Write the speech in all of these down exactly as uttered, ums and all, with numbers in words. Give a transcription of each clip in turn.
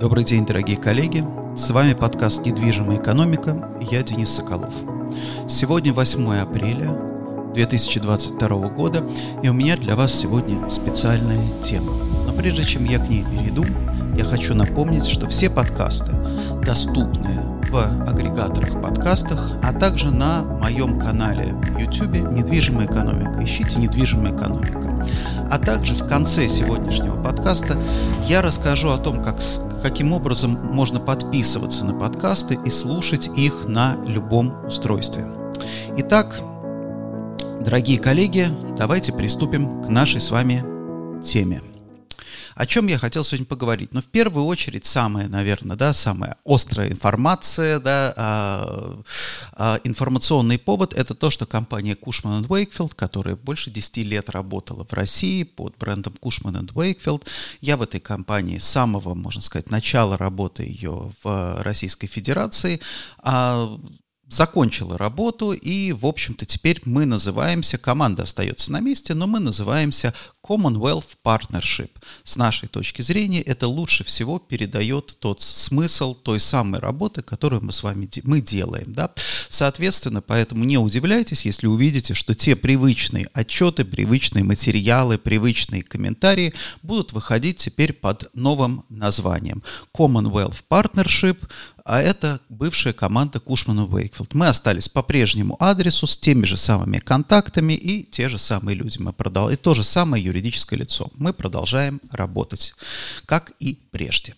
Добрый день, дорогие коллеги. С вами подкаст «Недвижимая экономика». Я Денис Соколов. Сегодня восьмое апреля две тысячи двадцать второго года, и у меня для вас сегодня специальная тема. Но прежде чем я к ней перейду, я хочу напомнить, что все подкасты доступны в агрегаторах подкастах, а также на моем канале в YouTube «Недвижимая экономика». Ищите «Недвижимая экономика». А также в конце сегодняшнего подкаста я расскажу о том, как, каким образом можно подписываться на подкасты и слушать их на любом устройстве. Итак, дорогие коллеги, давайте приступим к нашей с вами теме. О чем я хотел сегодня поговорить? Ну, в первую очередь, самая, наверное, да, самая острая информация, да, а, а, информационный повод — это то, что компания Cushman энд Wakefield, которая больше десяти лет работала в России под брендом Cushman энд Wakefield, я в этой компании с самого, можно сказать, начала работы ее в Российской Федерации, а, закончила работу, и, в общем-то, теперь мы называемся, команда остается на месте, но мы называемся Commonwealth Partnership. С нашей точки зрения, это лучше всего передает тот смысл той самой работы, которую мы с вами де- мы делаем. Да? Соответственно, поэтому не удивляйтесь, если увидите, что те привычные отчеты, привычные материалы, привычные комментарии будут выходить теперь под новым названием. Commonwealth Partnership, а это бывшая команда Cushman энд Wakefield. Мы остались по прежнему адресу с теми же самыми контактами и те же самые люди. Мы продал... И то же самое юридическое лицо. Мы продолжаем работать, как и прежде.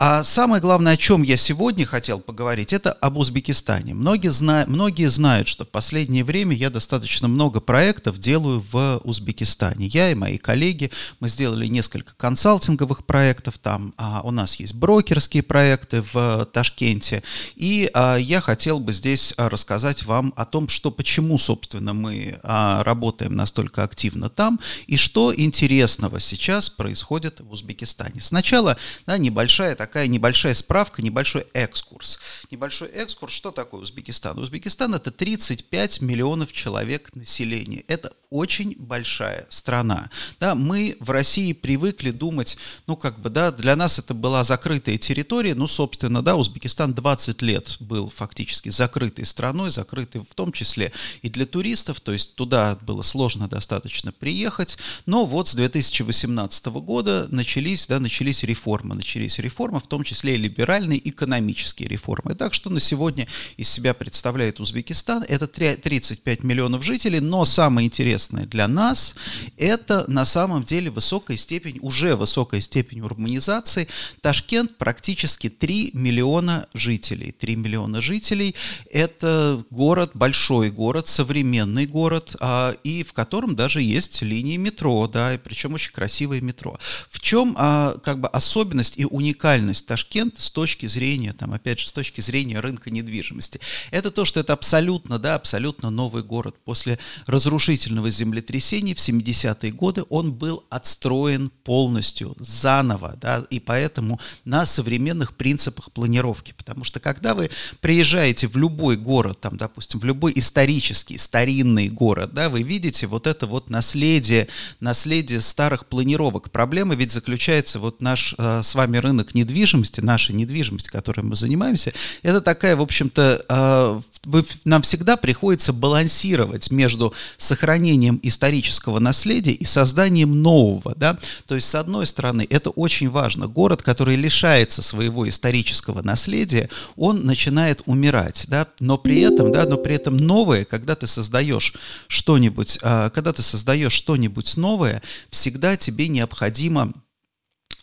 А самое главное, о чем я сегодня хотел поговорить, это об Узбекистане. Многие, зна... Многие знают, что в последнее время я достаточно много проектов делаю в Узбекистане. Я и мои коллеги, мы сделали несколько консалтинговых проектов там, а у нас есть брокерские проекты в Ташкенте. И а, я хотел бы здесь рассказать вам о том, что, почему, собственно, мы а, работаем настолько активно там, и что интересного сейчас происходит в Узбекистане. Сначала, да, небольшая такая Такая небольшая справка, небольшой экскурс. Небольшой экскурс, что такое Узбекистан? Узбекистан — это тридцать пять миллионов человек населения. Это очень большая страна. Да, мы в России привыкли думать, ну как бы, да, для нас это была закрытая территория, ну собственно, да, Узбекистан двадцать лет был фактически закрытой страной, закрытой в том числе и для туристов, то есть туда было сложно достаточно приехать, но вот с две тысячи восемнадцатого года начались, да, начались реформы, начались реформы, в том числе и либеральные экономические реформы. Так что на сегодня из себя представляет Узбекистан. Это тридцать пять миллионов жителей, но самое интересное для нас — это на самом деле высокая степень, уже высокая степень урбанизации. Ташкент практически три миллиона жителей. три миллиона жителей — это город, большой город, современный город, а, и в котором даже есть линии метро, да, и причем очень красивое метро. В чем а, как бы особенность и уникальность Ташкент с точки зрения, там, опять же, с точки зрения рынка недвижимости. Это то, что это абсолютно, да, абсолютно новый город. После разрушительного землетрясения в семидесятые годы он был отстроен полностью, заново, да, и поэтому на современных принципах планировки. Потому что, когда вы приезжаете в любой город, там, допустим, в любой исторический, старинный город, да, вы видите вот это вот наследие, наследие старых планировок. Проблема ведь заключается, вот наш э, с вами рынок недвижимости, недвижимости, наша недвижимость, которой мы занимаемся, это такая, в общем-то, э, нам всегда приходится балансировать между сохранением исторического наследия и созданием нового, да, то есть, с одной стороны, это очень важно, город, который лишается своего исторического наследия, он начинает умирать, да, но при этом, да, но при этом новое, когда ты создаешь что-нибудь, э, когда ты создаешь что-нибудь новое, всегда тебе необходимо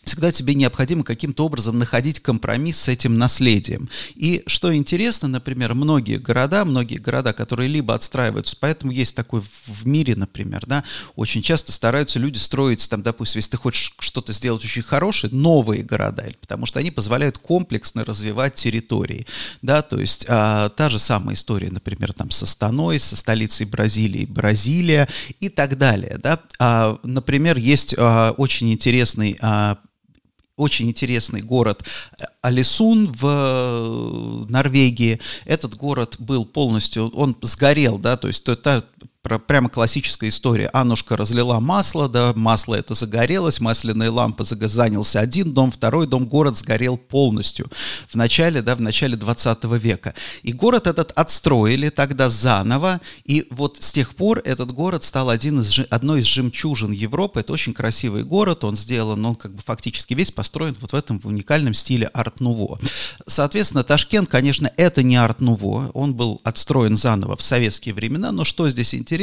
Всегда тебе необходимо каким-то образом находить компромисс с этим наследием. И что интересно, например, многие города, многие города, которые либо отстраиваются, поэтому есть такой в мире, например, да, очень часто стараются люди строить, там, допустим, если ты хочешь что-то сделать очень хорошее, новые города, потому что они позволяют комплексно развивать территории, да, то есть а, та же самая история, например, там, с Астаной, со столицей Бразилии, Бразилия и так далее, да. А, например, есть а, очень интересный а, Очень интересный город Алисун в Норвегии. Этот город был полностью, он сгорел, да, то есть та про, прямо классическая история. Аннушка разлила масло, да, масло это загорелось, масляные лампы занялся один дом, второй дом, город сгорел полностью в начале, да, в начале двадцатого века. И город этот отстроили тогда заново, и вот с тех пор этот город стал один из, одной из жемчужин Европы. Это очень красивый город, он сделан, он как бы фактически весь построен вот в этом уникальном стиле арт-нуво. Соответственно, Ташкент, конечно, это не арт-нуво, он был отстроен заново в советские времена, но что здесь интересно,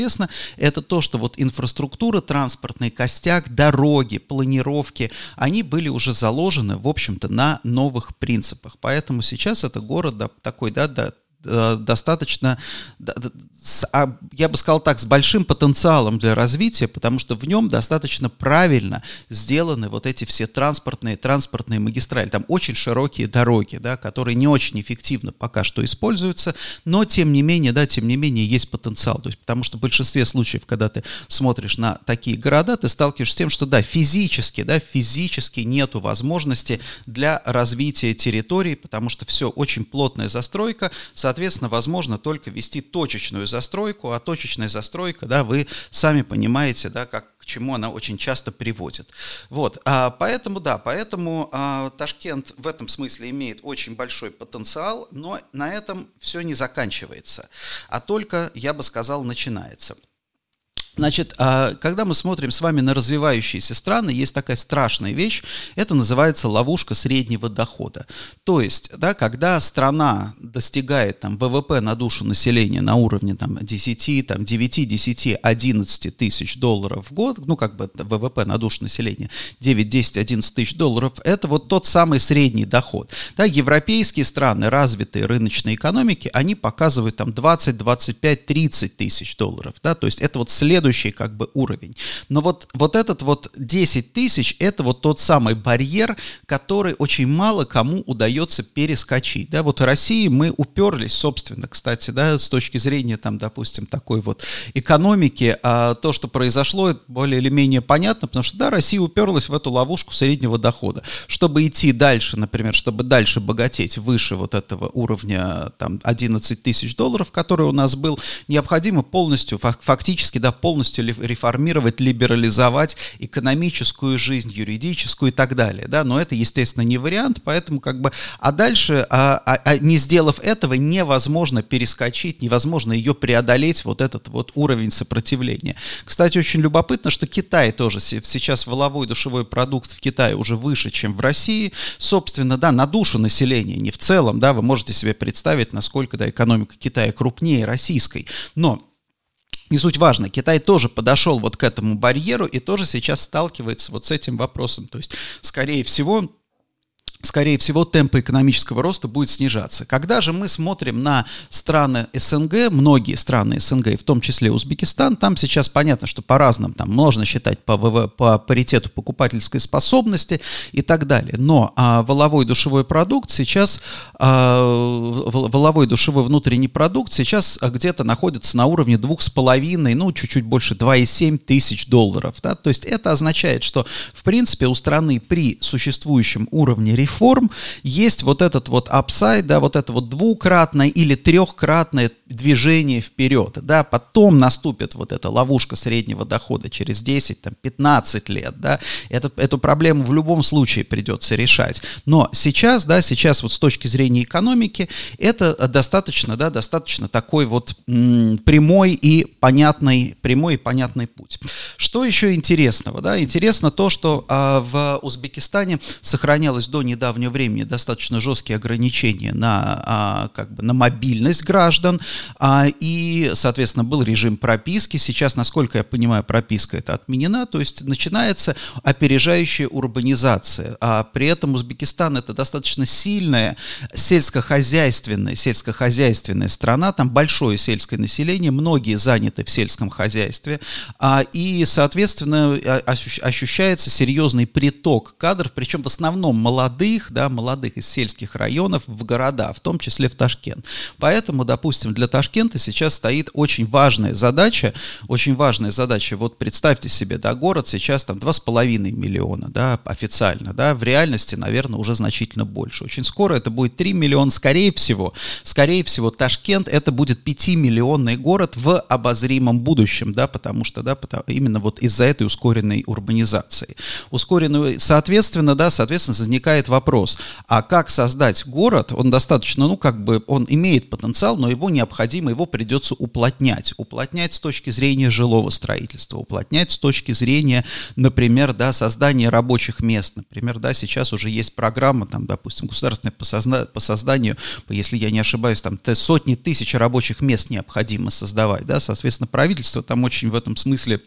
это то, что вот инфраструктура, транспортный костяк, дороги, планировки, они были уже заложены, в общем-то, на новых принципах. Поэтому сейчас это город да, такой, да, да, достаточно, я бы сказал так, с большим потенциалом для развития, потому что в нем достаточно правильно сделаны вот эти все транспортные, транспортные магистрали. Там очень широкие дороги, да, которые не очень эффективно пока что используются, но тем не менее, да, тем не менее есть потенциал. То есть, потому что в большинстве случаев, когда ты смотришь на такие города, ты сталкиваешься с тем, что да, физически, да, физически нету возможности для развития территории, потому что все очень плотная застройка, соответственно, Соответственно, возможно только вести точечную застройку, а точечная застройка, да, вы сами понимаете, да, как, к чему она очень часто приводит. Вот, а, поэтому, да, поэтому а, Ташкент в этом смысле имеет очень большой потенциал, но на этом все не заканчивается, а только, я бы сказал, начинается. Значит, когда мы смотрим с вами на развивающиеся страны, есть такая страшная вещь, это называется ловушка среднего дохода. То есть, да, когда страна достигает там, ВВП на душу населения на уровне там, десять, девять, десять, одиннадцать тысяч долларов в год, ну как бы ВВП на душу населения девять, десять, одиннадцать тысяч долларов, это вот тот самый средний доход. Да, европейские страны, развитые рыночные экономики, они показывают там двадцать, двадцать пять, тридцать тысяч долларов, да, то есть это вот следующий Следующий как бы уровень. Но вот, вот этот вот десять тысяч, это вот тот самый барьер, который очень мало кому удается перескочить. Да, вот в России мы уперлись, собственно, кстати, да, с точки зрения, там, допустим, такой вот экономики, а то, что произошло, это более или менее понятно, потому что, да, Россия уперлась в эту ловушку среднего дохода. Чтобы идти дальше, например, чтобы дальше богатеть выше вот этого уровня, там, одиннадцать тысяч долларов, который у нас был, необходимо полностью, фактически, да, полностью реформировать, либерализовать экономическую жизнь, юридическую и так далее, да, но это, естественно, не вариант, поэтому как бы, а дальше, а, а, не сделав этого, невозможно перескочить, невозможно ее преодолеть, вот этот вот уровень сопротивления. Кстати, очень любопытно, что Китай тоже сейчас валовой душевой продукт в Китае уже выше, чем в России, собственно, да, на душу населения, не в целом, да, вы можете себе представить, насколько, да, экономика Китая крупнее российской, но не суть важно, Китай тоже подошел вот к этому барьеру и тоже сейчас сталкивается вот с этим вопросом, то есть, скорее всего, скорее всего, темпы экономического роста будут снижаться. Когда же мы смотрим на страны СНГ, многие страны СНГ, в том числе Узбекистан, там сейчас понятно, что по-разному, там можно считать по, ВВ, по паритету покупательской способности и так далее, но а, валовой душевой продукт сейчас, а, валовой душевой внутренний продукт сейчас где-то находится на уровне двух с половиной, ну, чуть-чуть больше две целых семь десятых тысяч долларов, да? То есть это означает, что, в принципе, у страны при существующем уровне реформ форм, есть вот этот вот апсайд, да, вот это вот двукратное или трехкратное движение вперед, да, потом наступит вот эта ловушка среднего дохода через десять, там, пятнадцать лет, да, это, эту проблему в любом случае придется решать, но сейчас, да, сейчас вот с точки зрения экономики это достаточно, да, достаточно такой вот м- прямой и понятный, прямой и понятный путь. Что еще интересного, да, интересно то, что а, в Узбекистане сохранялось до недавнего недавнего времени достаточно жесткие ограничения на, а, как бы на мобильность граждан, а, и, соответственно, был режим прописки. Сейчас, насколько я понимаю, прописка это отменена, то есть начинается опережающая урбанизация. А при этом Узбекистан это достаточно сильная сельскохозяйственная, сельскохозяйственная страна, там большое сельское население, многие заняты в сельском хозяйстве, а, и, соответственно, ощущается серьезный приток кадров, причем в основном молодых, молодых, да, молодых из сельских районов в города, в том числе в Ташкент. Поэтому, допустим, для Ташкента сейчас стоит очень важная задача, очень важная задача. Вот представьте себе, да, город сейчас там два с половиной миллиона, да, официально, да, в реальности, наверное, уже значительно больше. Очень скоро это будет три миллиона, скорее всего, скорее всего, Ташкент это будет пятимиллионный город в обозримом будущем, да, потому что, да, потому, именно вот из-за этой ускоренной урбанизации. Ускоренную, соответственно, да, соответственно, возникает вопрос, а как создать город, он достаточно, ну, как бы, он имеет потенциал, но его необходимо, его придется уплотнять, уплотнять с точки зрения жилого строительства, уплотнять с точки зрения, например, да, создания рабочих мест, например, да, сейчас уже есть программа, там, допустим, государственная по, созна- по созданию, если я не ошибаюсь, там, сотни тысяч рабочих мест необходимо создавать, да, соответственно, правительство там очень в этом смысле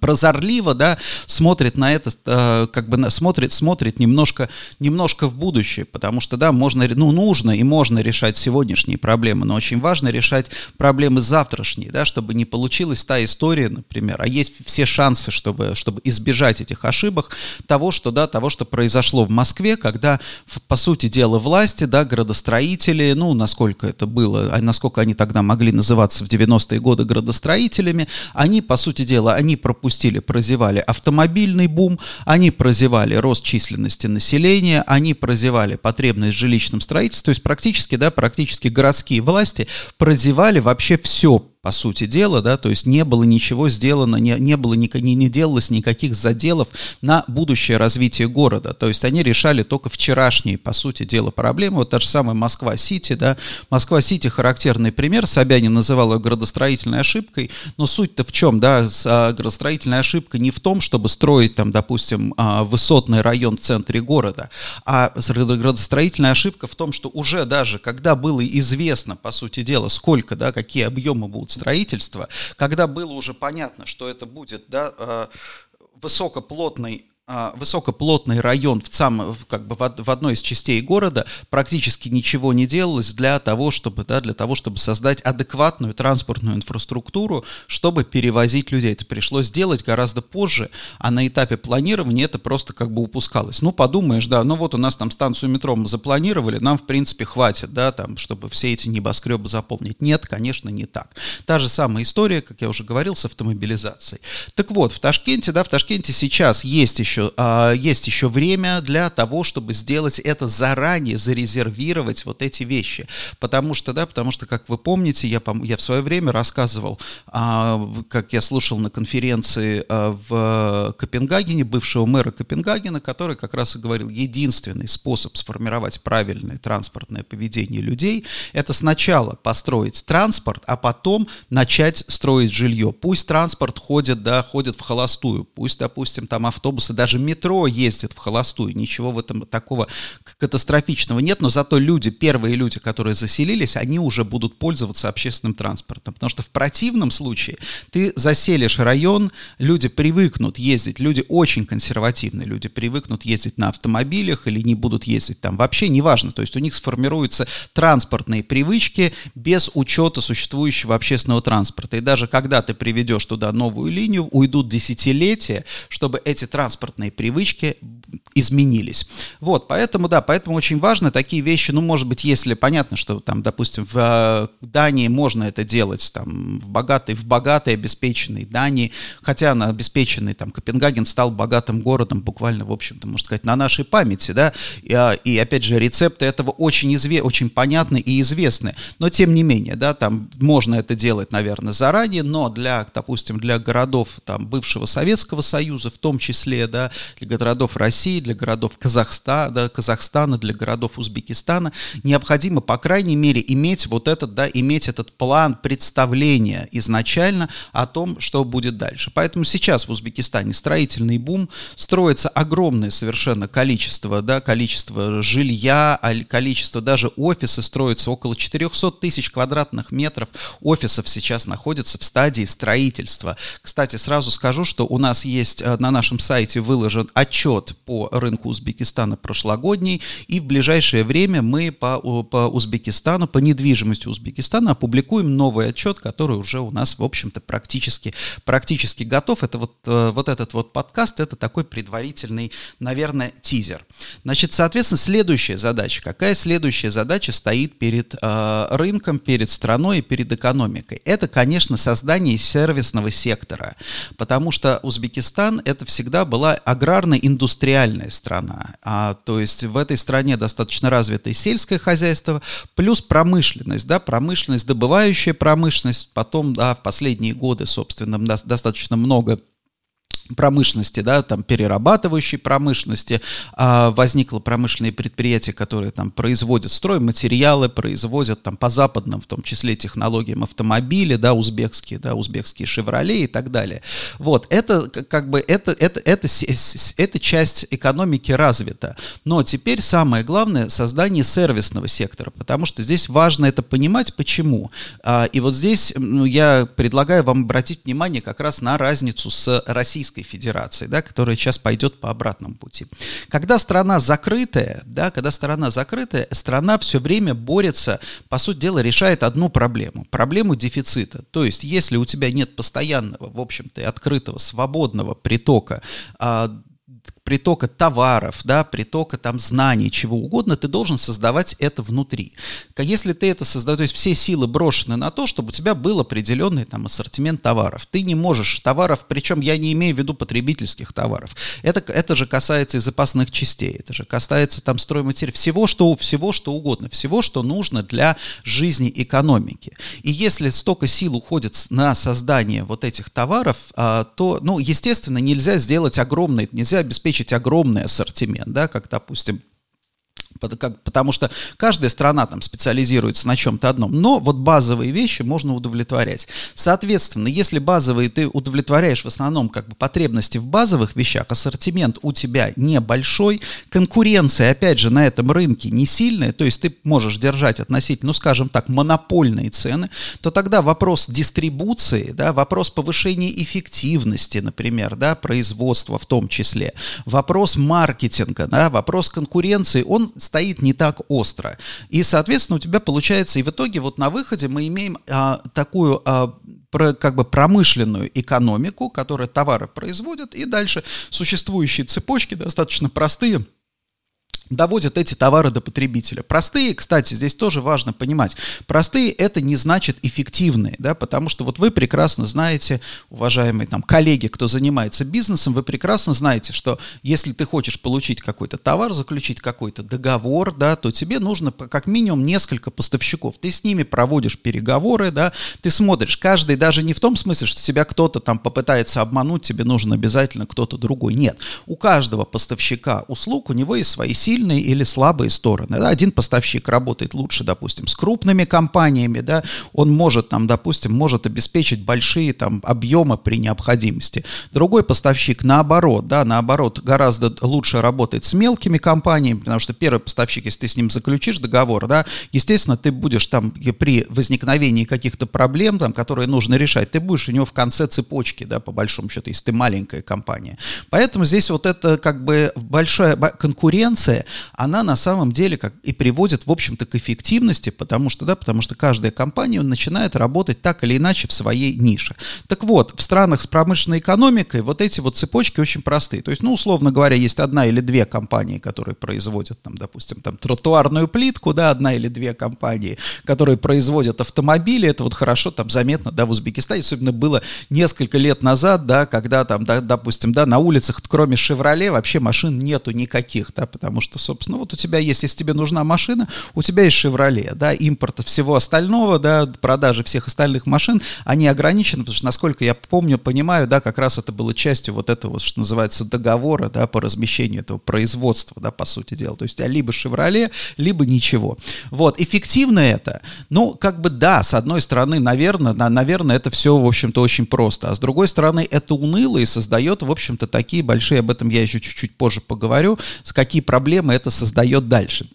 прозорливо, да, смотрит на это, как бы смотрит, смотрит немножко, немножко в будущее, потому что, да, можно, ну, нужно и можно решать сегодняшние проблемы, но очень важно решать проблемы завтрашние, да, чтобы не получилась та история, например, а есть все шансы, чтобы, чтобы избежать этих ошибок, того, что, да, того, что произошло в Москве, когда, по сути дела, власти, да, градостроители, ну, насколько это было, насколько они тогда могли называться в девяностые годы градостроителями, они, по сути дела, они пропустили, прозевали автомобильный бум, они прозевали рост численности населения, они прозевали потребность в жилищном строительстве, то есть практически, да, практически городские власти прозевали вообще все, по сути дела, да, то есть не было ничего сделано, не, не было, не, не делалось никаких заделов на будущее развитие города, то есть они решали только вчерашние, по сути дела, проблемы, вот та же самая Москва-Сити, да, Москва-Сити характерный пример, Собянин называл ее градостроительной ошибкой, но суть-то в чем, да, градостроительная ошибка не в том, чтобы строить там, допустим, высотный район в центре города, а градостроительная ошибка в том, что уже даже, когда было известно, по сути дела, сколько, да, какие объемы будут строительства, когда было уже понятно, что это будет, да, высокоплотный, высокоплотный район в, сам, как бы в одной из частей города, практически ничего не делалось для того, чтобы, да, для того, чтобы создать адекватную транспортную инфраструктуру, чтобы перевозить людей. Это пришлось делать гораздо позже, а на этапе планирования это просто как бы упускалось. Ну, подумаешь, да, ну вот у нас там станцию метро мы запланировали, нам, в принципе, хватит, да, там, чтобы все эти небоскребы заполнить. Нет, конечно, не так. Та же самая история, как я уже говорил, с автомобилизацией. Так вот, в Ташкенте, да, в Ташкенте сейчас есть еще есть еще время для того, чтобы сделать это заранее, зарезервировать вот эти вещи. Потому что, да, потому что, как вы помните, я, я в свое время рассказывал, как я слушал на конференции в Копенгагене, бывшего мэра Копенгагена, который как раз и говорил, единственный способ сформировать правильное транспортное поведение людей, это сначала построить транспорт, а потом начать строить жилье. Пусть транспорт ходит, да, ходит в холостую, пусть, допустим, там автобусы, даже метро ездит в холостую, ничего в этом такого катастрофичного нет, но зато люди, первые люди, которые заселились, они уже будут пользоваться общественным транспортом, потому что в противном случае ты заселишь район, люди привыкнут ездить, люди очень консервативные, люди привыкнут ездить на автомобилях или не будут ездить там, вообще неважно, то есть у них сформируются транспортные привычки без учета существующего общественного транспорта, и даже когда ты приведешь туда новую линию, уйдут десятилетия, чтобы эти транспортные привычки изменились. Вот, поэтому, да, поэтому очень важно такие вещи, ну, может быть, если понятно, что там, допустим, в Дании можно это делать, там, в богатой, в богатой, обеспеченной Дании, хотя она обеспеченной, там, Копенгаген стал богатым городом буквально, в общем-то, можно сказать, на нашей памяти, да, и, и опять же, рецепты этого очень, изве- очень понятны и известны, но, тем не менее, да, там, можно это делать, наверное, заранее, но для, допустим, для городов, там, бывшего Советского Союза, в том числе, да, для городов России, для городов Казахстана, да, Казахстана, для городов Узбекистана, необходимо, по крайней мере, иметь вот этот, да, иметь этот план представления изначально о том, что будет дальше. Поэтому сейчас в Узбекистане строительный бум, строится огромное совершенно количество, да, количество жилья, количество даже офисов, строится около четыреста тысяч квадратных метров офисов сейчас находится в стадии строительства. Кстати, сразу скажу, что у нас есть на нашем сайте в выложен отчет по рынку Узбекистана прошлогодний, и в ближайшее время мы по, по Узбекистану, по недвижимости Узбекистана опубликуем новый отчет, который уже у нас, в общем-то, практически, практически готов. Это вот, вот этот вот подкаст, это такой предварительный, наверное, тизер. Значит, соответственно, следующая задача. Какая следующая задача стоит перед э, рынком, перед страной и перед экономикой? Это, конечно, создание сервисного сектора, потому что Узбекистан — это всегда была аграрно-индустриальная страна, а, то есть в этой стране достаточно развитое сельское хозяйство, плюс промышленность, да, промышленность, добывающая промышленность, потом, да, в последние годы, собственно, до, достаточно много промышленности, да, там перерабатывающей промышленности, а, возникло промышленные предприятия, которые там производят стройматериалы, производят там по западным, в том числе технологиям, автомобили, да, узбекские, да, узбекские Chevrolet и так далее. Вот, это как бы, это, это, это, эта часть экономики развита. Но теперь самое главное — создание сервисного сектора, потому что здесь важно это понимать, почему. А, и вот здесь, ну, я предлагаю вам обратить внимание как раз на разницу с российской Федерации, да, которая сейчас пойдет по обратному пути. Когда страна закрытая, да, когда страна закрытая, страна все время борется, по сути дела, решает одну проблему, проблему дефицита. То есть, если у тебя нет постоянного, в общем-то, открытого, свободного притока, притока товаров, да, притока там знаний, чего угодно, ты должен создавать это внутри. Если ты это создаешь, то есть все силы брошены на то, чтобы у тебя был определенный там ассортимент товаров. Ты не можешь товаров, причем я не имею в виду потребительских товаров. Это, это же касается и запасных частей, это же касается там стройматериалов, всего что, всего что угодно, всего, что нужно для жизни экономики. И если столько сил уходит на создание вот этих товаров, то, ну, естественно, нельзя сделать огромный, нельзя обеспечить огромный ассортимент, да, как, допустим, потому что каждая страна там специализируется на чем-то одном, но вот базовые вещи можно удовлетворять. Соответственно, если базовые ты удовлетворяешь в основном как бы потребности в базовых вещах, ассортимент у тебя небольшой, конкуренция, опять же, на этом рынке не сильная, то есть ты можешь держать относительно, ну, скажем так, монопольные цены, то тогда вопрос дистрибуции, да, вопрос повышения эффективности, например, да, производства в том числе, вопрос маркетинга, да, вопрос конкуренции, он стоит не так остро. И, соответственно, у тебя получается, и в итоге вот на выходе мы имеем а, такую а, про, как бы промышленную экономику, которая товары производит, и дальше существующие цепочки достаточно простые, доводят эти товары до потребителя. Простые, кстати, здесь тоже важно понимать. Простые — это не значит эффективные, да, потому что вот вы прекрасно знаете, уважаемые там коллеги, кто занимается бизнесом, вы прекрасно знаете, что если ты хочешь получить какой-то товар, заключить какой-то договор, да, то тебе нужно как минимум несколько поставщиков. Ты с ними проводишь переговоры, да, ты смотришь, каждый, даже не в том смысле, что тебя кто-то там попытается обмануть, тебе нужен обязательно кто-то другой. Нет. У каждого поставщика услуг, у него есть свои сильные или слабые стороны. Один поставщик работает лучше, допустим, с крупными компаниями, да, он может, там, допустим, может обеспечить большие там объемы при необходимости. Другой поставщик, наоборот, да, наоборот, гораздо лучше работает с мелкими компаниями, потому что первый поставщик, если ты с ним заключишь договор, да, естественно, ты будешь там при возникновении каких-то проблем, там, которые нужно решать, ты будешь у него в конце цепочки, да, по большому счету, если ты маленькая компания. Поэтому здесь вот это как бы большая конкуренция, она на самом деле как и приводит, в общем-то, к эффективности, потому что, да, потому что каждая компания начинает работать так или иначе в своей нише. Так вот, в странах с промышленной экономикой вот эти вот цепочки очень простые. То есть, ну, условно говоря, есть одна или две компании, которые производят, там, допустим, там, тротуарную плитку, да, одна или две компании, которые производят автомобили. Это вот хорошо там заметно, да, в Узбекистане, особенно было несколько лет назад, да, когда там, да, допустим, да, на улицах кроме «Шевроле» вообще машин нету никаких, да, потому что, собственно, вот у тебя есть, если тебе нужна машина, у тебя есть «Шевроле», да, импорт всего остального, да, продажи всех остальных машин, они ограничены, потому что, насколько я помню, понимаю, да, как раз это было частью вот этого, что называется, договора, да, по размещению этого производства, да, по сути дела, то есть у тебя либо «Шевроле», либо ничего. Вот, эффективно это? Ну, как бы да, с одной стороны, наверное, на, наверное, это все, в общем-то, очень просто, а с другой стороны, это уныло и создает, в общем-то, такие большие, об этом я еще чуть-чуть позже поговорю, какие проблемы это создает дальше.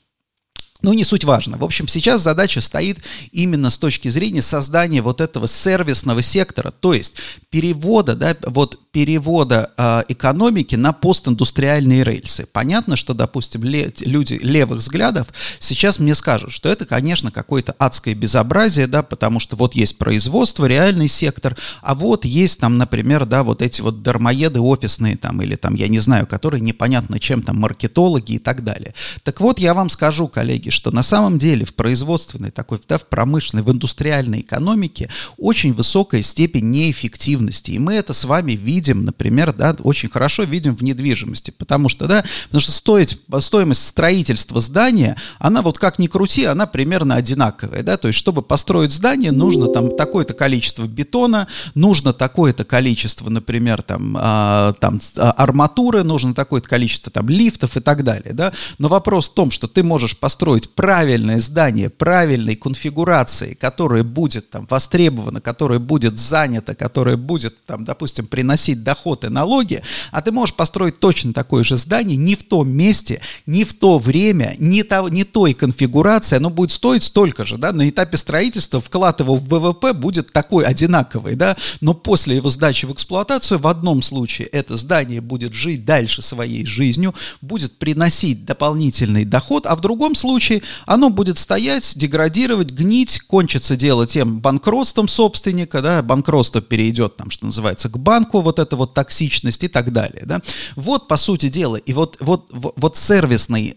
Ну, не суть важно. В общем, сейчас задача стоит именно с точки зрения создания вот этого сервисного сектора, то есть перевода, да, вот перевода э, экономики на постиндустриальные рельсы. Понятно, что, допустим, ле- люди левых взглядов сейчас мне скажут, что это, конечно, какое-то адское безобразие, да, потому что вот есть производство, реальный сектор, а вот есть там, например, да, вот эти вот дармоеды офисные там или там, я не знаю, которые непонятно чем там маркетологи и так далее. Так вот, я вам скажу, коллеги, что на самом деле в производственной такой, да, в промышленной, в индустриальной экономике очень высокая степень неэффективности. И мы это с вами видим, например, да, очень хорошо видим в недвижимости. Потому что, да, потому что стоить, стоимость строительства здания, она вот как ни крути, она примерно одинаковая. Да? То есть, чтобы построить здание, нужно там такое-то количество бетона, нужно такое-то количество, например, там, а, там арматуры, нужно такое-то количество там лифтов и так далее. Да? Но вопрос в том, что ты можешь построить правильное здание, правильной конфигурации, которое будет там востребовано, которое будет занято, которое будет там, допустим, приносить доход и налоги, а ты можешь построить точно такое же здание не в том месте, не в то время, не, то, не той конфигурации, оно будет стоить столько же, да, на этапе строительства вклад его в вэ вэ пэ будет такой одинаковый, да, но после его сдачи в эксплуатацию в одном случае это здание будет жить дальше своей жизнью, будет приносить дополнительный доход, а в другом случае оно будет стоять, деградировать, гнить, кончится дело тем банкротством собственника, да, банкротство перейдет, там, что называется, к банку, вот эта вот токсичность и так далее, да. Вот, по сути дела, и вот, вот, вот сервисный,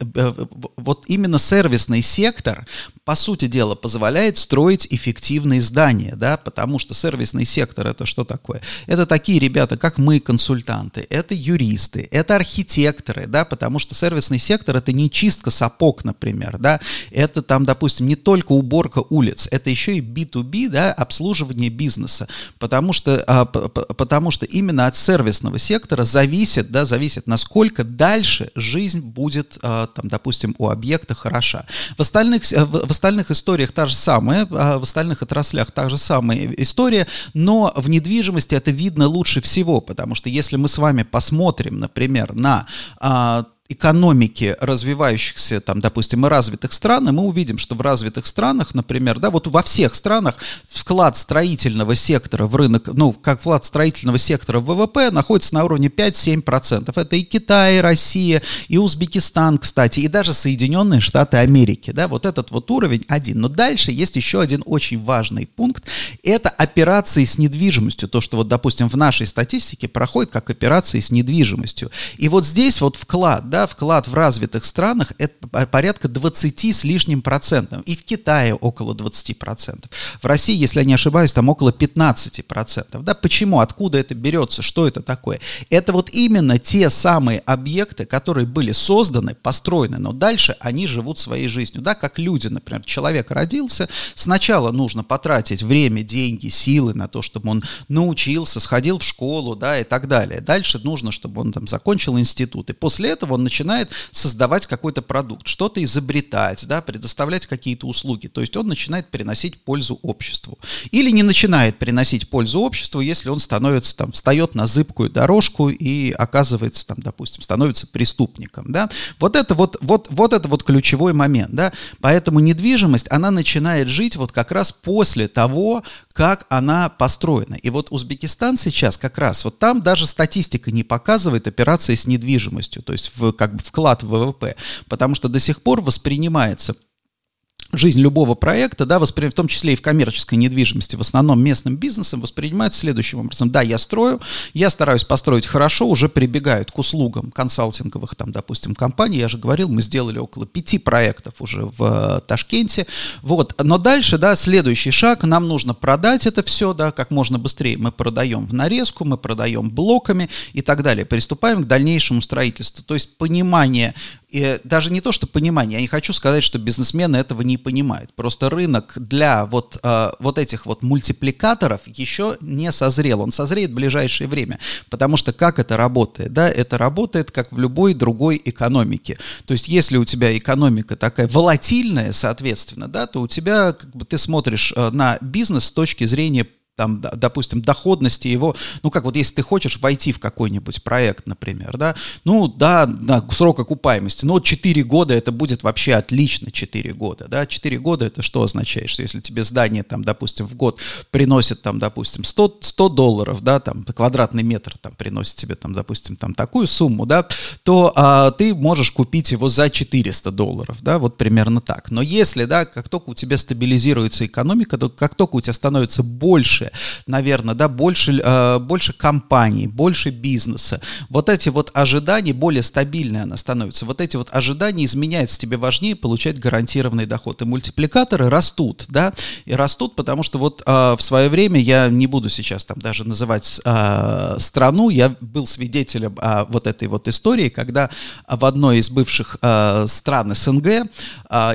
вот именно сервисный сектор, по сути дела, позволяет строить эффективные здания, да, потому что сервисный сектор — это что такое? Это такие ребята, как мы, консультанты, это юристы, это архитекторы, да, потому что сервисный сектор — это не чистка сапог, например, да, это там, допустим, не только уборка улиц, это еще и би ту би, да, обслуживание бизнеса, потому что, а, потому что именно от сервисного сектора зависит, да, зависит, насколько дальше жизнь будет, а, там, допустим, у объекта хороша. В остальных, в, в остальных историях та же самая, а в остальных отраслях та же самая история, но в недвижимости это видно лучше всего, потому что если мы с вами посмотрим, например, на а, экономики развивающихся, там, допустим, и развитых стран, и мы увидим, что в развитых странах, например, да, вот во всех странах вклад строительного сектора в рынок, ну, как вклад строительного сектора в вэ вэ пэ находится на уровне пять-семь процентов. Это и Китай, и Россия, и Узбекистан, кстати, и даже Соединенные Штаты Америки, да, вот этот вот уровень один. Но дальше есть еще один очень важный пункт, это операции с недвижимостью, то, что вот, допустим, в нашей статистике проходит как операции с недвижимостью. И вот здесь вот вклад, да, вклад в развитых странах — это порядка двадцати с лишним процентов. И в Китае около двадцати процентов. В России, если я не ошибаюсь, там около пятнадцати процентов. Да, почему? Откуда это берется? Что это такое? Это вот именно те самые объекты, которые были созданы, построены, но дальше они живут своей жизнью. Да, как люди, например, человек родился, сначала нужно потратить время, деньги, силы на то, чтобы он научился, сходил в школу, да, и так далее. Дальше нужно, чтобы он там закончил институт. И после этого он начинает создавать какой-то продукт, что-то изобретать, да, предоставлять какие-то услуги. То есть он начинает приносить пользу обществу. Или не начинает приносить пользу обществу, если он становится, там, встает на зыбкую дорожку и оказывается, там, допустим, становится преступником, да. Вот это вот, вот, вот это вот ключевой момент, да. Поэтому недвижимость, она начинает жить вот как раз после того, как она построена. И вот Узбекистан сейчас как раз, вот там даже статистика не показывает операции с недвижимостью, то есть в В, как бы вклад в вэ вэ пэ, потому что до сих пор воспринимается жизнь любого проекта, да, воспри... в том числе и в коммерческой недвижимости, в основном местным бизнесом, воспринимается следующим образом. Да, я строю, я стараюсь построить хорошо, уже прибегают к услугам консалтинговых, там, допустим, компаний. Я же говорил, мы сделали около пяти проектов уже в Ташкенте. Вот. Но дальше, да, следующий шаг, нам нужно продать это все, да, как можно быстрее. Мы продаем в нарезку, мы продаем блоками и так далее. Приступаем к дальнейшему строительству. То есть понимание, и даже не то, что понимание, я не хочу сказать, что бизнесмены этого не понимают. Просто рынок для вот, э, вот этих вот мультипликаторов еще не созрел. Он созреет в ближайшее время. Потому что как это работает? Да, это работает как в любой другой экономике. То есть если у тебя экономика такая волатильная, соответственно, да, то у тебя, как бы, ты смотришь э, на бизнес с точки зрения там, допустим, доходности его, ну, как вот если ты хочешь войти в какой-нибудь проект, например, да, ну, да, на срок окупаемости, но четыре года это будет вообще отлично, четыре года, да, четыре года это что означает, что если тебе здание, там, допустим, в год приносит, там, допустим, сто долларов, да, там, квадратный метр, там, приносит тебе, там, допустим, там, такую сумму, да, то а, ты можешь купить его за четыреста долларов, да, вот примерно так, но если, да, как только у тебя стабилизируется экономика, то как только у тебя становится больше наверное, да, больше, э, больше компаний, больше бизнеса. Вот эти вот ожидания, более стабильная она становится, вот эти вот ожидания изменяются, тебе важнее получать гарантированный доход. И мультипликаторы растут, да, и растут, потому что вот э, в свое время, я не буду сейчас там даже называть э, страну, я был свидетелем э, вот этой вот истории, когда в одной из бывших э, стран СНГ э,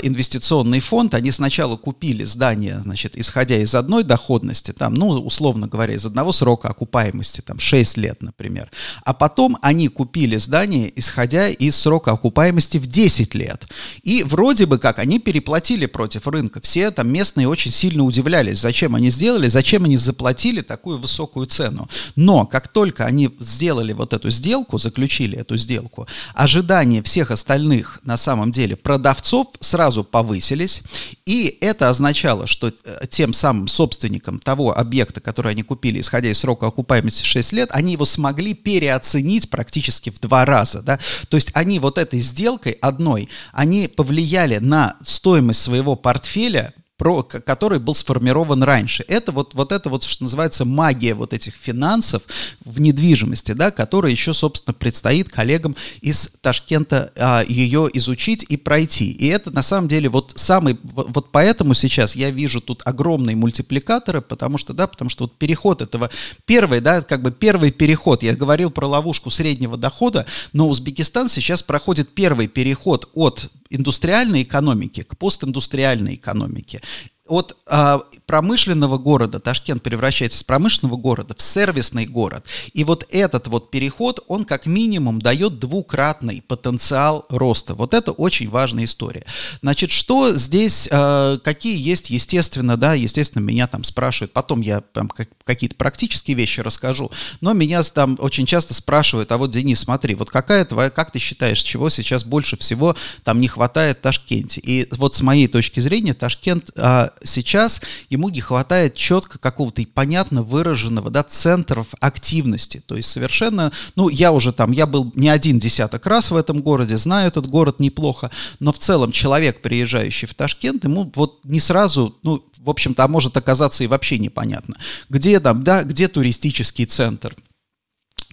инвестиционный фонд, они сначала купили здание, значит, исходя из одной доходности, там, ну, Ну, условно говоря, из одного срока окупаемости, там, шесть лет, например. А потом они купили здание, исходя из срока окупаемости в десять лет. И вроде бы как они переплатили против рынка. Все там местные очень сильно удивлялись, зачем они сделали, зачем они заплатили такую высокую цену. Но как только они сделали вот эту сделку, заключили эту сделку, ожидания всех остальных, на самом деле, продавцов сразу повысились. И это означало, что тем самым собственникам того объекта, объекта, который они купили, исходя из срока окупаемости шесть лет, они его смогли переоценить практически в два раза, да, то есть они вот этой сделкой одной, они повлияли на стоимость своего портфеля, Про, который был сформирован раньше. Это вот, вот это вот, что называется, магия вот этих финансов в недвижимости, да, которая еще, собственно, предстоит коллегам из Ташкента а, ее изучить и пройти. И это, на самом деле, вот самый, вот, вот поэтому сейчас я вижу тут огромные мультипликаторы, потому что, да, потому что вот переход этого, первый, да, как бы первый переход, я говорил про ловушку среднего дохода, но Узбекистан сейчас проходит первый переход от индустриальной экономики к постиндустриальной экономике. От э, промышленного города Ташкент превращается из промышленного города в сервисный город. И вот этот вот переход, он как минимум дает двукратный потенциал роста. Вот это очень важная история. Значит, что здесь, э, какие есть, естественно, да, естественно, меня там спрашивают, потом я там как, какие-то практические вещи расскажу, но меня там очень часто спрашивают, а вот, Денис, смотри, вот какая твоя, как ты считаешь, чего сейчас больше всего там не хватает в Ташкенте? И вот с моей точки зрения Ташкент... Э, сейчас ему не хватает четко какого-то и понятно выраженного, да, центров активности, то есть совершенно, ну, я уже там, я был не один десяток раз в этом городе, знаю этот город неплохо, но в целом человек, приезжающий в Ташкент, ему вот не сразу, ну, в общем-то, а может оказаться и вообще непонятно, где там, да, где туристический центр,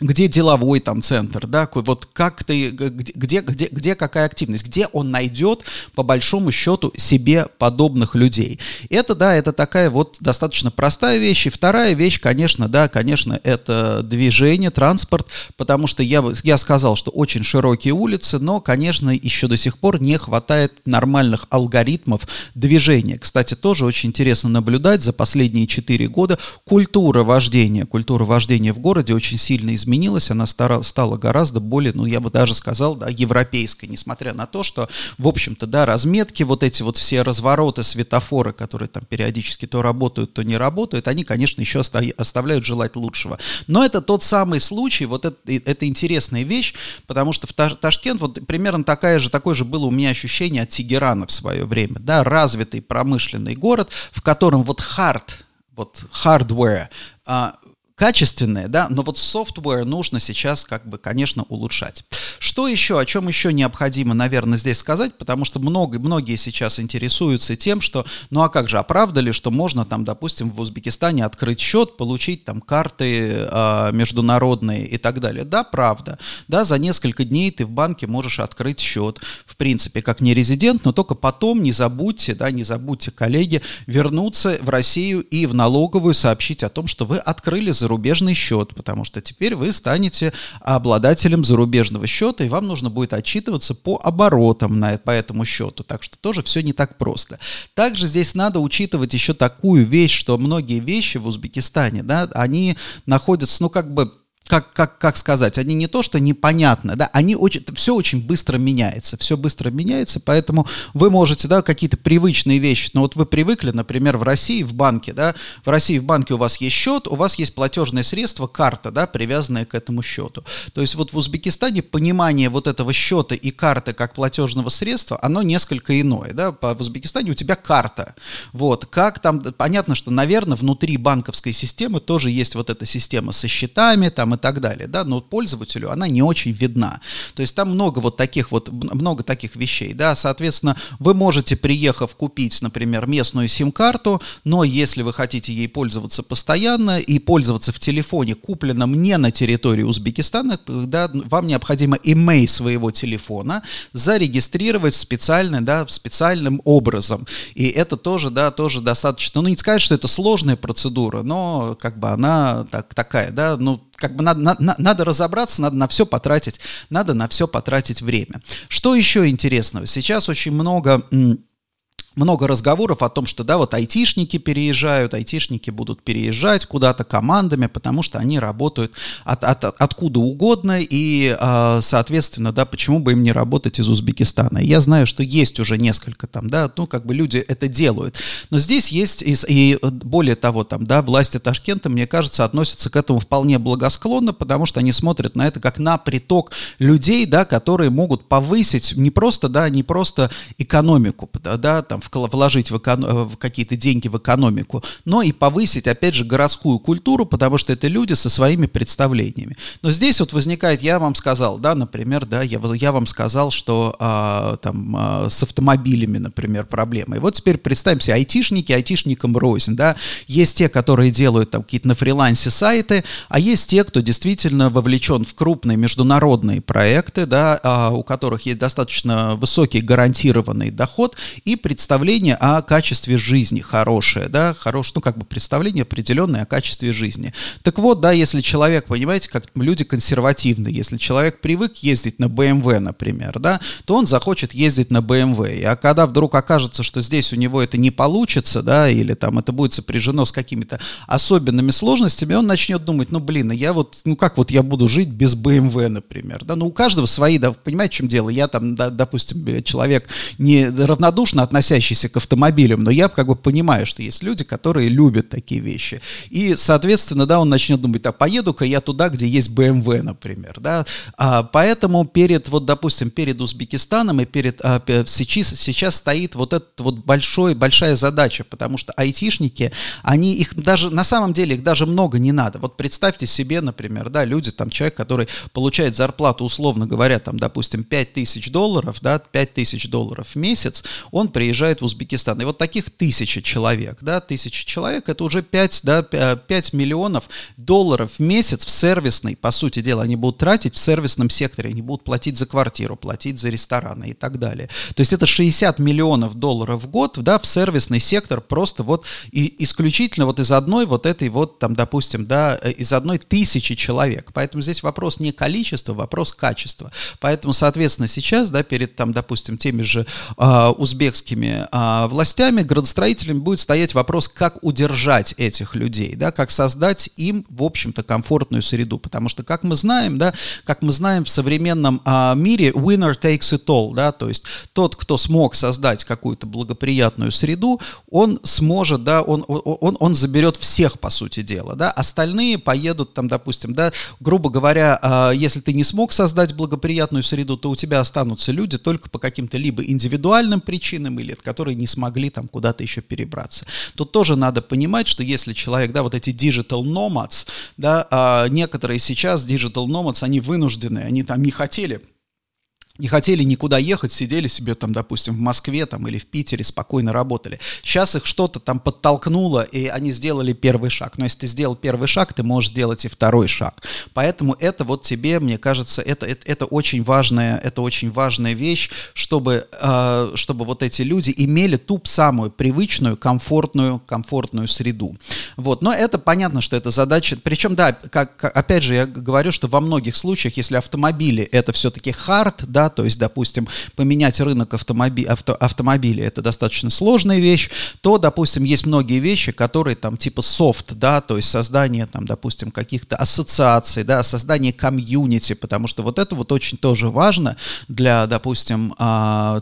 где деловой там центр, да, вот как ты, где, где, где какая активность, где он найдет, по большому счету, себе подобных людей. Это, да, это такая вот достаточно простая вещь. И вторая вещь, конечно, да, конечно, это движение, транспорт, потому что я, я сказал, что очень широкие улицы, но, конечно, еще до сих пор не хватает нормальных алгоритмов движения. Кстати, тоже очень интересно наблюдать за последние четыре года культура вождения. Культура вождения в городе очень сильно изменилась. изменилась, она стара, стала гораздо более, ну, я бы даже сказал, да, европейской, несмотря на то, что, в общем-то, да, разметки, вот эти вот все развороты, светофоры, которые там периодически то работают, то не работают, они, конечно, еще оста- оставляют желать лучшего. Но это тот самый случай, вот это, это интересная вещь, потому что в Ташкент, вот примерно такая же, такое же было у меня ощущение от Тегерана в свое время, да, развитый промышленный город, в котором вот хард, вот hardware, качественное, да, но вот софтвер нужно сейчас, как бы, конечно, улучшать. Что еще, о чем еще необходимо, наверное, здесь сказать, потому что много, многие сейчас интересуются тем, что, ну а как же, а правда ли, что можно там, допустим, в Узбекистане открыть счет, получить там карты э, международные и так далее? Да, правда. Да, за несколько дней ты в банке можешь открыть счет, в принципе, как нерезидент, но только потом не забудьте, да, не забудьте, коллеги, вернуться в Россию и в налоговую сообщить о том, что вы открыли зарубежный счет, потому что теперь вы станете обладателем зарубежного счета, и вам нужно будет отчитываться по оборотам на, по этому счету. Так что тоже все не так просто. Также здесь надо учитывать еще такую вещь, что многие вещи в Узбекистане, да, они находятся, ну, как бы как, как, как сказать, они не то, что непонятны, да, они очень, все очень быстро меняется, все быстро меняется, поэтому вы можете, да, какие-то привычные вещи, но вот вы привыкли, например, в России, в банке, да, в России в банке у вас есть счет, у вас есть платежное средство, карта, да, привязанная к этому счету. То есть вот в Узбекистане понимание вот этого счета и карты как платежного средства, оно несколько иное, да, в Узбекистане у тебя карта, вот, как там, понятно, что, наверное, внутри банковской системы тоже есть вот эта система со счетами, там, и так далее, да, но пользователю она не очень видна, то есть там много вот таких вот, много таких вещей, да, соответственно, вы можете, приехав, купить, например, местную сим-карту, но если вы хотите ей пользоваться постоянно и пользоваться в телефоне, купленном не на территории Узбекистана, да, вам необходимо имей своего телефона зарегистрировать специально, да, специальным образом, и это тоже, да, тоже достаточно, ну, не сказать, что это сложная процедура, но, как бы, она так, такая, да, ну, как бы надо, на, надо разобраться, надо на все потратить, надо на все потратить время. Что еще интересного? Сейчас очень много... Много разговоров о том, что, да, вот айтишники переезжают, айтишники будут переезжать куда-то командами, потому что они работают от, от, от, откуда угодно, и, соответственно, да, почему бы им не работать из Узбекистана. Я знаю, что есть уже несколько там, да, ну, как бы люди это делают. Но здесь есть, и, и более того, там, да, власти Ташкента, мне кажется, относятся к этому вполне благосклонно, потому что они смотрят на это как на приток людей, да, которые могут повысить не просто, да, не просто экономику, да, там, вложить в эко... в какие-то деньги в экономику, но и повысить, опять же, городскую культуру, потому что это люди со своими представлениями. Но здесь вот возникает, я вам сказал, да, например, да, я, я вам сказал, что а, там а, с автомобилями, например, проблемы. И вот теперь представим себе айтишники, айтишникам рознь, да, есть те, которые делают там какие-то на фрилансе сайты, а есть те, кто действительно вовлечен в крупные международные проекты, да, а, у которых есть достаточно высокий гарантированный доход и представляют представление о качестве жизни хорошее, да, хорошее, ну, как бы представление определенное о качестве жизни. Так вот, да, если человек, понимаете, как люди консервативные, если человек привык ездить на бэ эм вэ, например, да, то он захочет ездить на бэ эм вэ, а когда вдруг окажется, что здесь у него это не получится, да, или там это будет сопряжено с какими-то особенными сложностями, он начнет думать, ну, блин, я вот, ну, как вот я буду жить без бэ эм вэ, например, да, ну, у каждого свои, да, понимаете, в чем дело, я там, да, допустим, человек не равнодушно относящийся к автомобилям, но я как бы понимаю, что есть люди, которые любят такие вещи. И, соответственно, да, он начнет думать, а поеду-ка я туда, где есть бэ эм вэ, например, да. А, поэтому перед, вот, допустим, перед Узбекистаном и перед, а, сейчас, сейчас стоит вот эта вот большой, большая задача, потому что айтишники, они их даже, на самом деле, их даже много не надо. Вот представьте себе, например, да, люди, там, человек, который получает зарплату, условно говоря, там, допустим, пять тысяч долларов, да, пять тысяч долларов в месяц, он приезжает в Узбекистан. И вот таких тысячи человек, да, тысячи человек, это уже пять, да, пять миллионов долларов в месяц в сервисный, по сути дела, они будут тратить в сервисном секторе, они будут платить за квартиру, платить за рестораны и так далее. То есть это шестьдесят миллионов долларов в год, да, в сервисный сектор просто вот и исключительно вот из одной вот этой вот там, допустим, да, из одной тысячи человек. Поэтому здесь вопрос не количества, вопрос качества. Поэтому, соответственно, сейчас, да, перед там, допустим, теми же э, узбекскими властями, градостроителями будет стоять вопрос, как удержать этих людей, да, как создать им, в общем-то, комфортную среду, потому что, как мы знаем, да, как мы знаем в современном а, мире, winner takes it all, да, то есть тот, кто смог создать какую-то благоприятную среду, он сможет, да, он, он, он заберет всех, по сути дела, да, остальные поедут там, допустим, да, грубо говоря, а, если ты не смог создать благоприятную среду, то у тебя останутся люди только по каким-то либо индивидуальным причинам или которые не смогли там куда-то еще перебраться. Тут тоже надо понимать, что если человек, да, вот эти digital nomads, да, а некоторые сейчас digital nomads, они вынуждены, они там не хотели не хотели никуда ехать, сидели себе там, допустим, в Москве там, или в Питере, спокойно работали. Сейчас их что-то там подтолкнуло, и они сделали первый шаг. Но если ты сделал первый шаг, ты можешь сделать и второй шаг. Поэтому это вот тебе, мне кажется, это, это, это, очень, важная, это очень важная вещь, чтобы, э, чтобы вот эти люди имели ту самую привычную, комфортную, комфортную среду. Вот. Но это понятно, что это задача. Причем, да, как, опять же, я говорю, что во многих случаях, если автомобили — это все-таки hard, да, то есть, допустим, поменять рынок автомоби- авто- автомобилей, это достаточно сложная вещь, то, допустим, есть многие вещи, которые там типа софт, да, то есть создание там, допустим, каких-то ассоциаций, да, создание комьюнити, потому что вот это вот очень тоже важно для, допустим,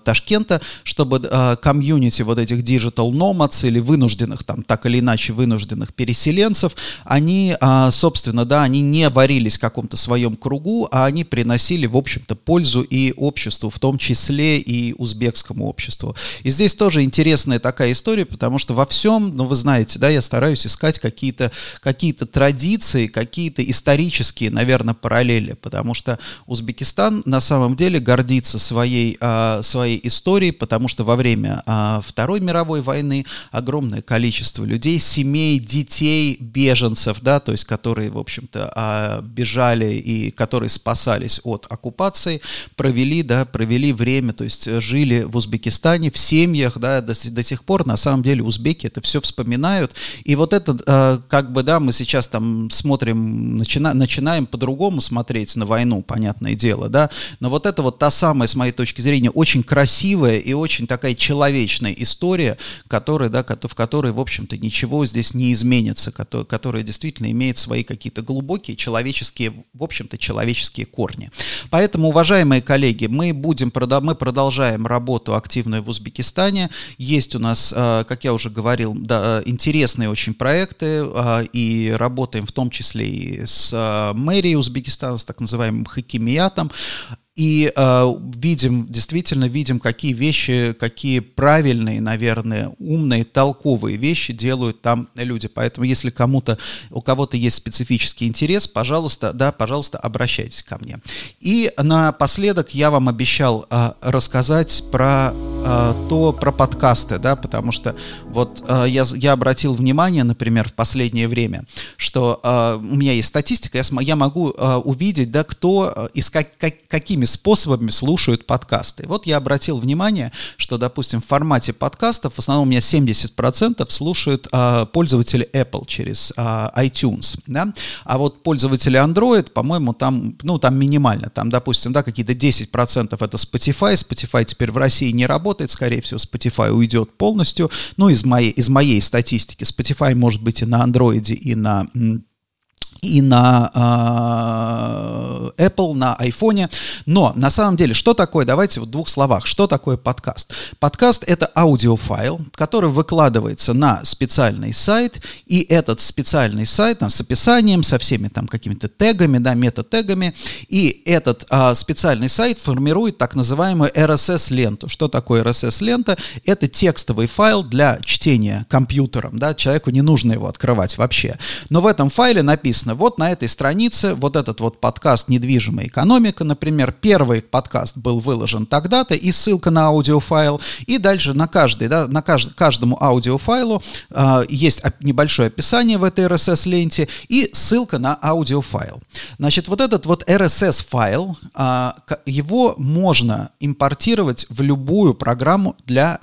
Ташкента, чтобы комьюнити вот этих digital nomads или вынужденных, там, так или иначе вынужденных переселенцев, они, собственно, да, они не варились в каком-то своем кругу, а они приносили, в общем-то, пользу и обществу, в том числе и узбекскому обществу. И здесь тоже интересная такая история, потому что во всем, ну, вы знаете, да, я стараюсь искать какие-то, какие-то традиции, какие-то исторические, наверное, параллели, потому что Узбекистан на самом деле гордится своей, своей историей, потому что во время Второй мировой войны огромное количество людей, семей, детей, беженцев, да, то есть которые, в общем-то, бежали и которые спасались от оккупации, провели, да, провели время, то есть жили в Узбекистане, в семьях, да, до, до сих пор, на самом деле, узбеки это все вспоминают, и вот это, как бы, да, мы сейчас там смотрим, начина, начинаем по-другому смотреть на войну, понятное дело, да, но вот это вот та самая, с моей точки зрения, очень красивая и очень такая человечная история, которая, да, в которой, в общем-то, ничего здесь не изменится, которая действительно имеет свои какие-то глубокие человеческие, в общем-то, человеческие корни. Поэтому, уважаемые коллеги, мы будем, мы продолжаем работу активную в Узбекистане. Есть у нас, как я уже говорил, да, интересные очень проекты, и работаем в том числе и с мэрией Узбекистана, с так называемым хакимиятом. И э, видим, действительно видим, какие вещи, какие правильные, наверное, умные, толковые вещи делают там люди. Поэтому, если кому-то, у кого-то есть специфический интерес, пожалуйста, да, пожалуйста, обращайтесь ко мне. И напоследок я вам обещал э, рассказать про э, то, про подкасты, да, потому что вот э, я, я обратил внимание, например, в последнее время, что э, у меня есть статистика, я, см- я могу э, увидеть, да, кто, из как, как, какими способами слушают подкасты. Вот я обратил внимание, что, допустим, в формате подкастов в основном у меня семьдесят процентов слушают э, пользователи Apple через э, iTunes, да? А вот пользователи Android, по-моему, там, ну, там минимально. Там, допустим, да, какие-то десять процентов это Spotify. Spotify теперь в России не работает. Скорее всего, Spotify уйдет полностью. Ну, из моей, из моей статистики. Spotify может быть и на Android, и на... и на э, Apple, на iPhone. Но на самом деле, что такое, давайте в двух словах, что такое подкаст? Подкаст — это аудиофайл, который выкладывается на специальный сайт, и этот специальный сайт там, с описанием, со всеми там какими-то тегами, да, мета-тегами, и этот э, специальный сайт формирует так называемую эр эс эс-ленту. Что такое эр эс эс-лента? Это текстовый файл для чтения компьютером, да, человеку не нужно его открывать вообще. Но в этом файле написано: вот на этой странице вот этот вот подкаст «Недвижимая экономика», например, первый подкаст был выложен тогда-то, и ссылка на аудиофайл, и дальше на каждый, да, на кажд, каждому аудиофайлу э, есть небольшое описание в этой эр эс эс-ленте и ссылка на аудиофайл. Значит, вот этот вот эр эс эс-файл, э, его можно импортировать в любую программу для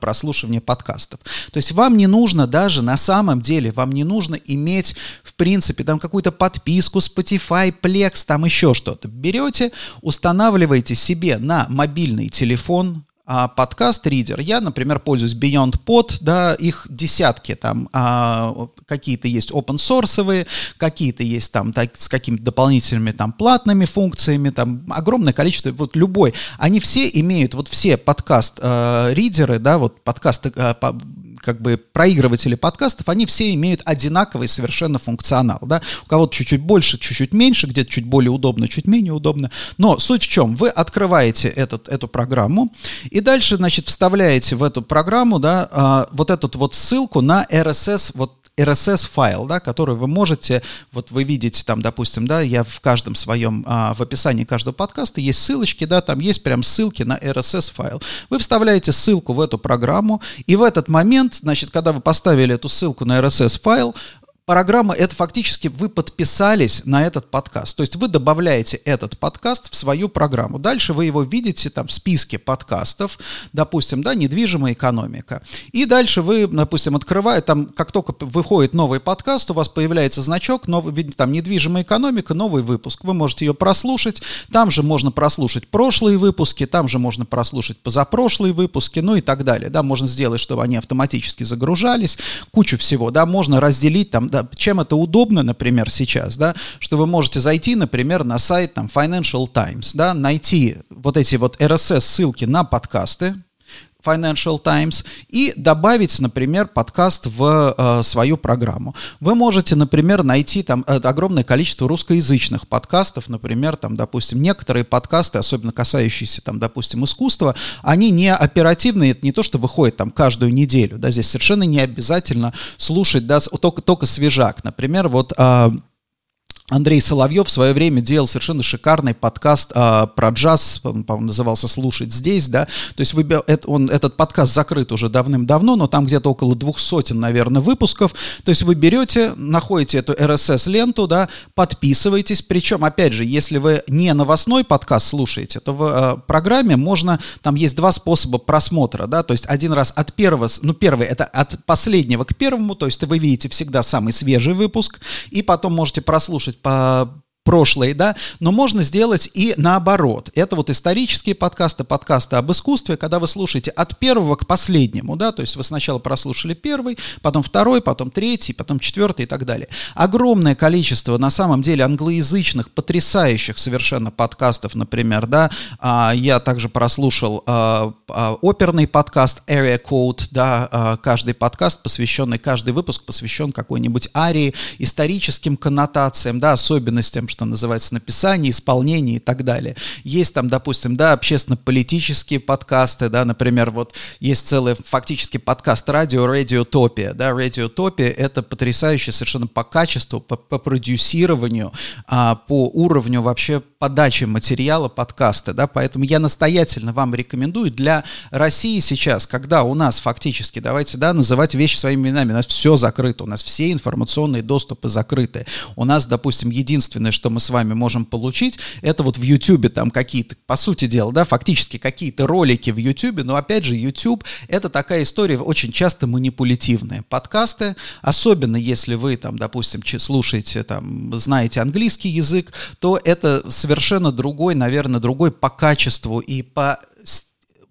прослушивания подкастов. То есть вам не нужно даже, на самом деле, вам не нужно иметь, в принципе, там какую-то подписку, Spotify, Plex, там еще что-то. Берете, устанавливаете себе на мобильный телефон а, подкаст-ридер. Я, например, пользуюсь Beyond Pod, да, их десятки там, а, какие-то есть open-source'овые, какие-то есть там так, с какими-то дополнительными там платными функциями, там огромное количество, вот любой. Они все имеют, вот все подкаст-ридеры, да, вот подкасты, как бы проигрыватели подкастов, они все имеют одинаковый совершенно функционал, да. У кого-то чуть-чуть больше, чуть-чуть меньше, где-то чуть более удобно, чуть менее удобно. Но суть в чем? Вы открываете этот, эту программу и дальше, значит, вставляете в эту программу, да, вот эту вот ссылку на эр эс эс, вот эр эс эс-файл, да, который вы можете, вот вы видите там, допустим, да, я в каждом своем, а, в описании каждого подкаста есть ссылочки, да, там есть прям ссылки на эр эс эс-файл. Вы вставляете ссылку в эту программу, и в этот момент, значит, когда вы поставили эту ссылку на эр эс эс-файл, Программа — это фактически вы подписались на этот подкаст. То есть вы добавляете этот подкаст в свою программу. Дальше вы его видите там в списке подкастов, допустим, да, «Недвижимая экономика». И дальше вы, допустим, открываете, там, как только выходит новый подкаст, у вас появляется значок, новый, там, «Недвижимая экономика», новый выпуск. Вы можете ее прослушать. Там же можно прослушать прошлые выпуски, там же можно прослушать позапрошлые выпуски, ну и так далее. Да, можно сделать, чтобы они автоматически загружались. Кучу всего, да, можно разделить там. Да, чем это удобно, например, сейчас, да, что вы можете зайти, например, на сайт там, Financial Times, да, найти вот эти вот эр эс эс-ссылки на подкасты Financial Times и добавить, например, подкаст в э, свою программу. Вы можете, например, найти там огромное количество русскоязычных подкастов, например, там, допустим, некоторые подкасты, особенно касающиеся, там, допустим, искусства, они не оперативные, это не то, что выходит там каждую неделю, да, здесь совершенно не обязательно слушать, да, только, только свежак, например, вот... Э, Андрей Соловьев в свое время делал совершенно шикарный подкаст э, про джаз, он, по-моему, назывался «Слушать здесь», да, то есть вы, это, он, этот подкаст закрыт уже давным-давно, но там где-то около двух сотен, наверное, выпусков, то есть вы берете, находите эту эр эс эс-ленту, да, подписываетесь, причем, опять же, если вы не новостной подкаст слушаете, то в э, программе можно, там есть два способа просмотра, да, то есть один раз от первого, ну, первый, это от последнего к первому, то есть вы видите всегда самый свежий выпуск, и потом можете прослушать по прошлой, да, но можно сделать и наоборот. Это вот исторические подкасты, подкасты об искусстве, когда вы слушаете от первого к последнему, да, то есть вы сначала прослушали первый, потом второй, потом третий, потом четвертый и так далее. Огромное количество, на самом деле, англоязычных, потрясающих совершенно подкастов, например, да, я также прослушал оперный подкаст Aria Code, да, каждый подкаст посвященный, каждый выпуск посвящен какой-нибудь арии, историческим коннотациям, да, особенностям, что называется, написание, исполнение и так далее. Есть там, допустим, да, общественно-политические подкасты, да, например, вот есть целый фактически подкаст радио «Радиотопия», да, «Радиотопия» — это потрясающе совершенно по качеству, по, по продюсированию, а, по уровню вообще подачи материала подкаста, да, поэтому я настоятельно вам рекомендую для России сейчас, когда у нас фактически, давайте, да, называть вещи своими именами, у нас все закрыто, у нас все информационные доступы закрыты, у нас, допустим, единственное, что мы с вами можем получить, это вот в Ютубе там какие-то, по сути дела, да, фактически какие-то ролики в Ютубе, но опять же Ютуб — это такая история очень часто манипулятивная. Подкасты, особенно если вы там, допустим, слушаете, там, знаете английский язык, то это совершенно другой, наверное, другой по качеству и по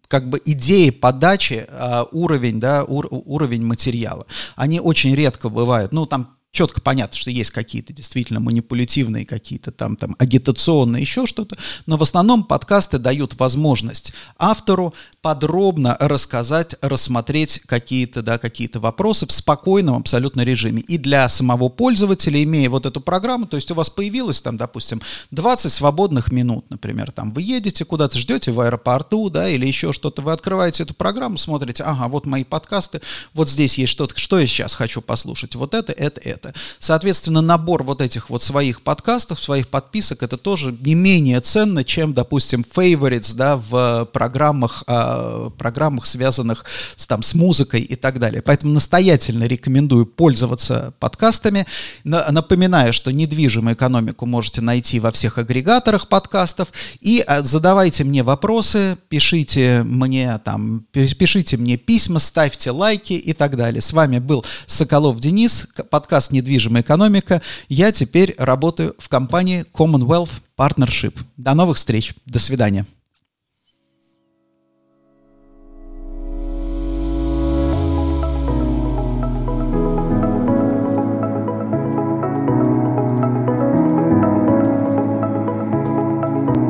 как бы идеи подачи а, уровень, да, ур- уровень материала. Они очень редко бывают, ну, там, четко понятно, что есть какие-то действительно манипулятивные, какие-то там, там агитационные, еще что-то, но в основном подкасты дают возможность автору подробно рассказать, рассмотреть какие-то, да, какие-то вопросы в спокойном абсолютно режиме. И для самого пользователя, имея вот эту программу, то есть у вас появилось там, допустим, двадцать свободных минут, например, там вы едете куда-то, ждете в аэропорту, да, или еще что-то, вы открываете эту программу, смотрите, ага, вот мои подкасты, вот здесь есть что-то, что я сейчас хочу послушать, вот это, это, это. Соответственно, набор вот этих вот своих подкастов, своих подписок, это тоже не менее ценно, чем, допустим, favorites, да, в программах, э, программах, связанных с, там, с музыкой и так далее. Поэтому настоятельно рекомендую пользоваться подкастами. Напоминаю, что недвижимую экономику можете найти во всех агрегаторах подкастов. И задавайте мне вопросы, пишите мне, там, пишите мне письма, ставьте лайки и так далее. С вами был Соколов Денис, подкаст «Недвижимая экономика». Я теперь работаю в компании Commonwealth Partnership. До новых встреч. До свидания.